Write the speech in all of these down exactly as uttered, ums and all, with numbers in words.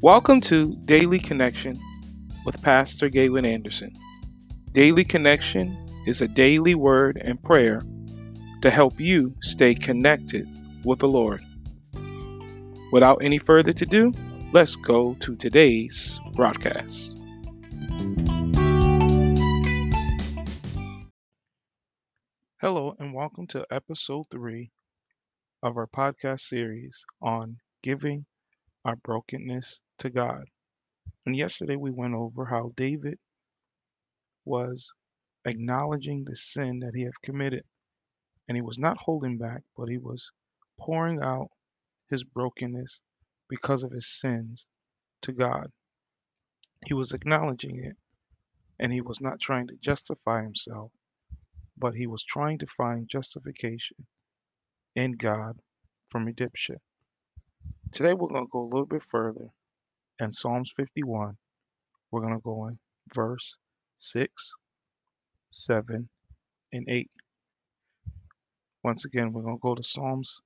Welcome to Daily Connection with Pastor Galen Anderson. Daily Connection is a daily word and prayer to help you stay connected with the Lord. Without any further ado, let's go to today's broadcast. Hello and welcome to episode three of our podcast series on giving our brokenness to God. And yesterday we went over how David was acknowledging the sin that he had committed, and he was not holding back, but he was pouring out his brokenness because of his sins to God. He was acknowledging it, and he was not trying to justify himself, but he was trying to find justification in God from redemption. Today we're going to go a little bit further in Psalms fifty-one. We're going to go in verse six, seven, and eight. Once again, we're going to go to Psalms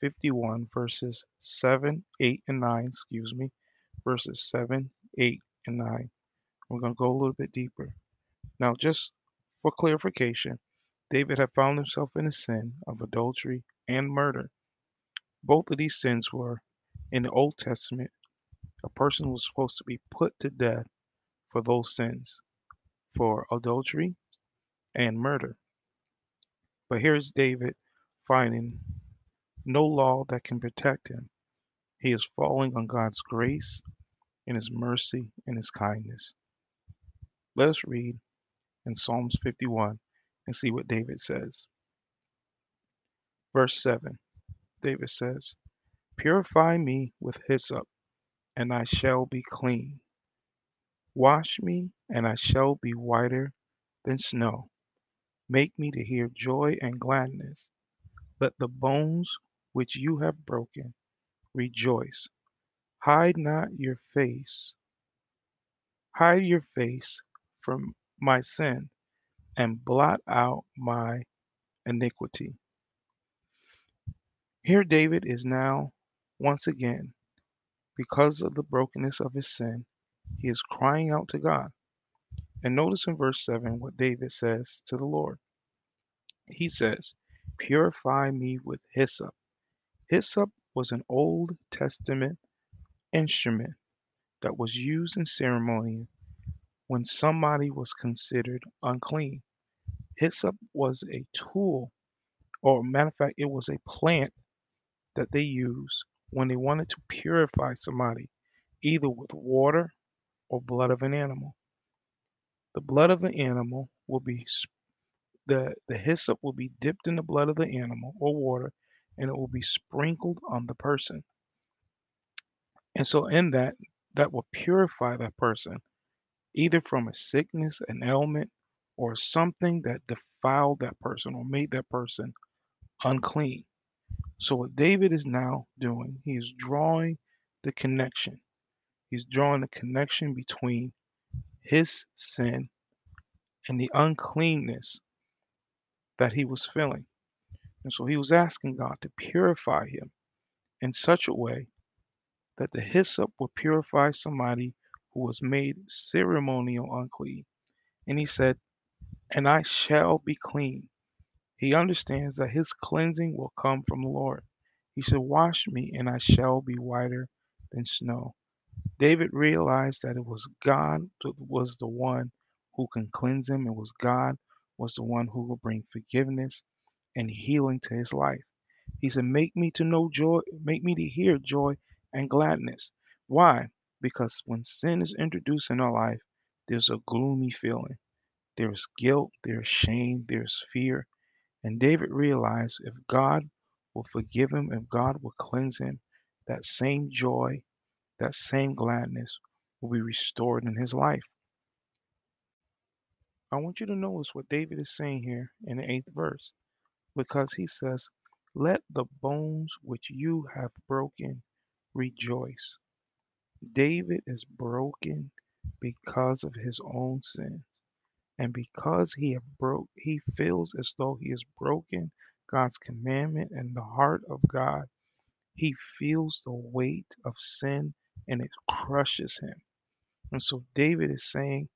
fifty-one, verses seven, eight, and nine, excuse me, verses seven, eight, and nine. We're going to go a little bit deeper. Now, just for clarification, David had found himself in a sin of adultery and murder. Both of these sins were in the Old Testament. A person was supposed to be put to death for those sins, for adultery and murder. But here's David finding no law that can protect him. He is falling on God's grace and his mercy and his kindness. Let us read in Psalms fifty-one and see what David says. Verse seven. David says, "Purify me with hyssop, and I shall be clean. Wash me, and I shall be whiter than snow. Make me to hear joy and gladness. Let the bones which you have broken rejoice. Hide not your face. Hide your face from my sin, and blot out my iniquity." Here David is now, once again, because of the brokenness of his sin, he is crying out to God. And notice in verse seven what David says to the Lord. He says, "Purify me with hyssop." Hyssop was an Old Testament instrument that was used in ceremony when somebody was considered unclean. Hyssop was a tool, or matter of fact, it was a plant that they used when they wanted to purify somebody, either with water or blood of an animal. The blood of the animal will be, the, the hyssop will be dipped in the blood of the animal or water, and it will be sprinkled on the person. And so in that, that will purify that person, either from a sickness, an ailment, or something that defiled that person or made that person unclean. So what David is now doing, he is drawing the connection. He's drawing the connection between his sin and the uncleanness that he was feeling. And so he was asking God to purify him in such a way that the hyssop would purify somebody who was made ceremonial unclean. And he said, "And I shall be clean." He understands that his cleansing will come from the Lord. He said, "Wash me, and I shall be whiter than snow." David realized that it was God that was the one who can cleanse him. It was God was the one who will bring forgiveness and healing to his life. He said, "Make me to know joy, make me to hear joy and gladness." Why? Because when sin is introduced in our life, there's a gloomy feeling. There is guilt, there is shame, there is fear. And David realized if God will forgive him, if God will cleanse him, that same joy, that same gladness will be restored in his life. I want you to notice what David is saying here in the eighth verse, because he says, "Let the bones which you have broken rejoice." David is broken because of his own sin. And because he have broke, he feels as though he has broken God's commandment and the heart of God. He feels the weight of sin and it crushes him. And so David is saying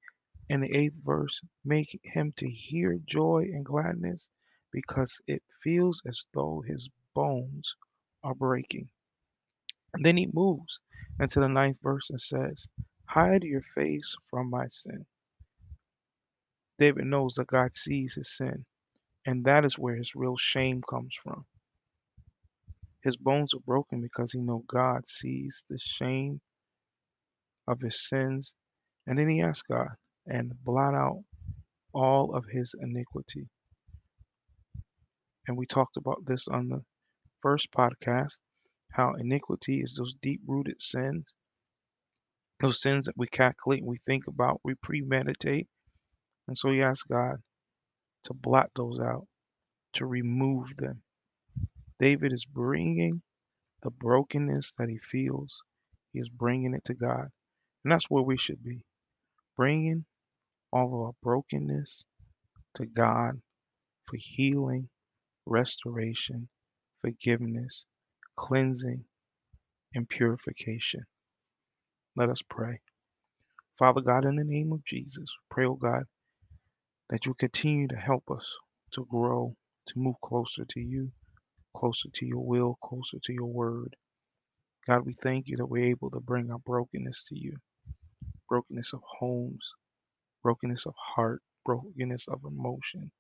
in the eighth verse, make him to hear joy and gladness, because it feels as though his bones are breaking. And then he moves into the ninth verse and says, hide your face from my sin. David knows that God sees his sin, and that is where his real shame comes from. His bones are broken because he knows God sees the shame of his sins. And then he asks God and blot out all of his iniquity. And we talked about this on the first podcast, how iniquity is those deep-rooted sins, those sins that we calculate and we think about, we premeditate. And so he asks God to blot those out, to remove them. David is bringing the brokenness that he feels. He is bringing it to God. And that's where we should be, bringing all of our brokenness to God for healing, restoration, forgiveness, cleansing, and purification. Let us pray. Father God, in the name of Jesus, pray, oh God, that you continue to help us to grow, to move closer to you, closer to your will, closer to your word. God, we thank you that we're able to bring our brokenness to you. Brokenness of homes, brokenness of heart, brokenness of emotion,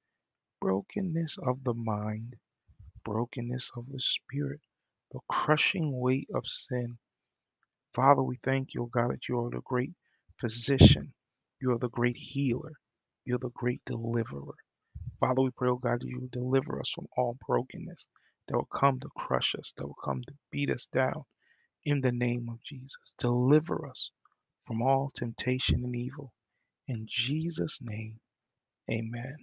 brokenness of the mind, brokenness of the spirit, the crushing weight of sin. Father, we thank you, oh God, that you are the great physician. You are the great healer. You're the great deliverer. Father, we pray, oh God, that you deliver us from all brokenness that will come to crush us, that will come to beat us down. In the name of Jesus, deliver us from all temptation and evil. In Jesus' name, amen.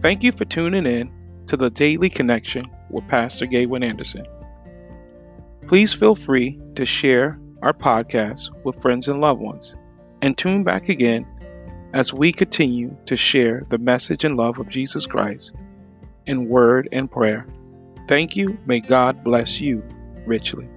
Thank you for tuning in to the Daily Connection with Pastor Galen Anderson. Please feel free to share our podcast with friends and loved ones, and tune back again as we continue to share the message and love of Jesus Christ in word and prayer. Thank you. May God bless you richly.